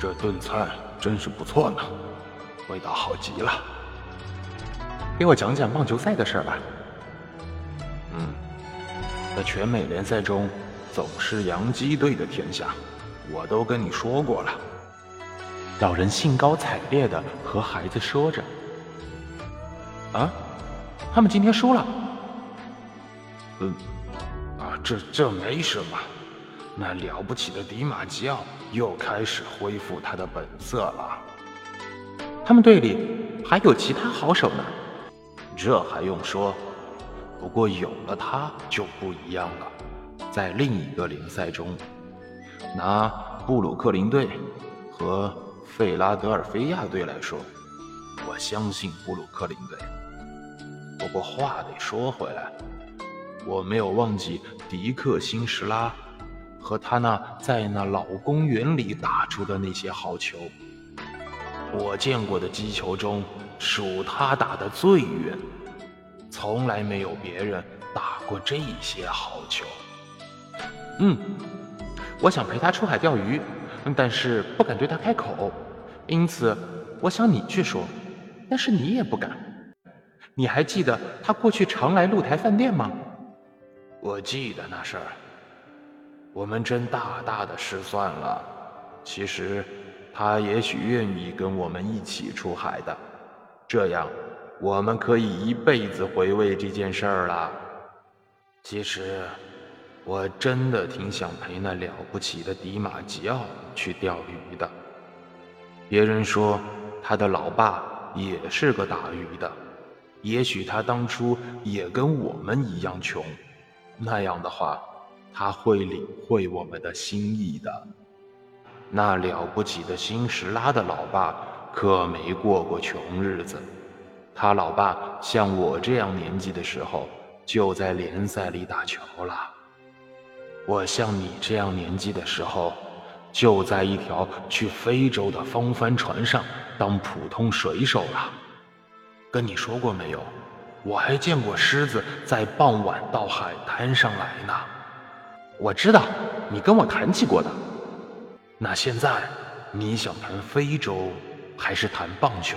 这炖菜真是不错呢，味道好极了。给我讲讲棒球赛的事吧。在全美联赛中，总是洋基队的天下，我都跟你说过了。老人兴高采烈地和孩子说着。啊，他们今天输了。这没什么。那了不起的迪马基奥又开始恢复他的本色了。他们队里还有其他好手呢。这还用说？不过有了他就不一样了。在另一个联赛中，拿布鲁克林队和费拉德尔菲亚队来说，我相信布鲁克林队。不过话得说回来，我没有忘记迪克辛什拉和他那在那老公园里打出的那些好球。我见过的击球中，数他打得最远，从来没有别人打过这些好球。我想陪他出海钓鱼，但是不敢对他开口，因此我想你去说，但是你也不敢。你还记得他过去常来露台饭店吗？我记得那事儿，我们真大大的失算了。其实他也许愿意跟我们一起出海的，这样我们可以一辈子回味这件事儿了。其实我真的挺想陪那了不起的迪马吉奥去钓鱼的。别人说他的老爸也是个打鱼的，也许他当初也跟我们一样穷，那样的话他会领会我们的心意的。那了不起的辛什拉的老爸可没过穷日子，他老爸像我这样年纪的时候就在联赛里打球了。我像你这样年纪的时候就在一条去非洲的风帆船上当普通水手了。跟你说过没有，我还见过狮子在傍晚到海滩上来呢。我知道你跟我谈起过的。那现在你想谈非洲还是谈棒球？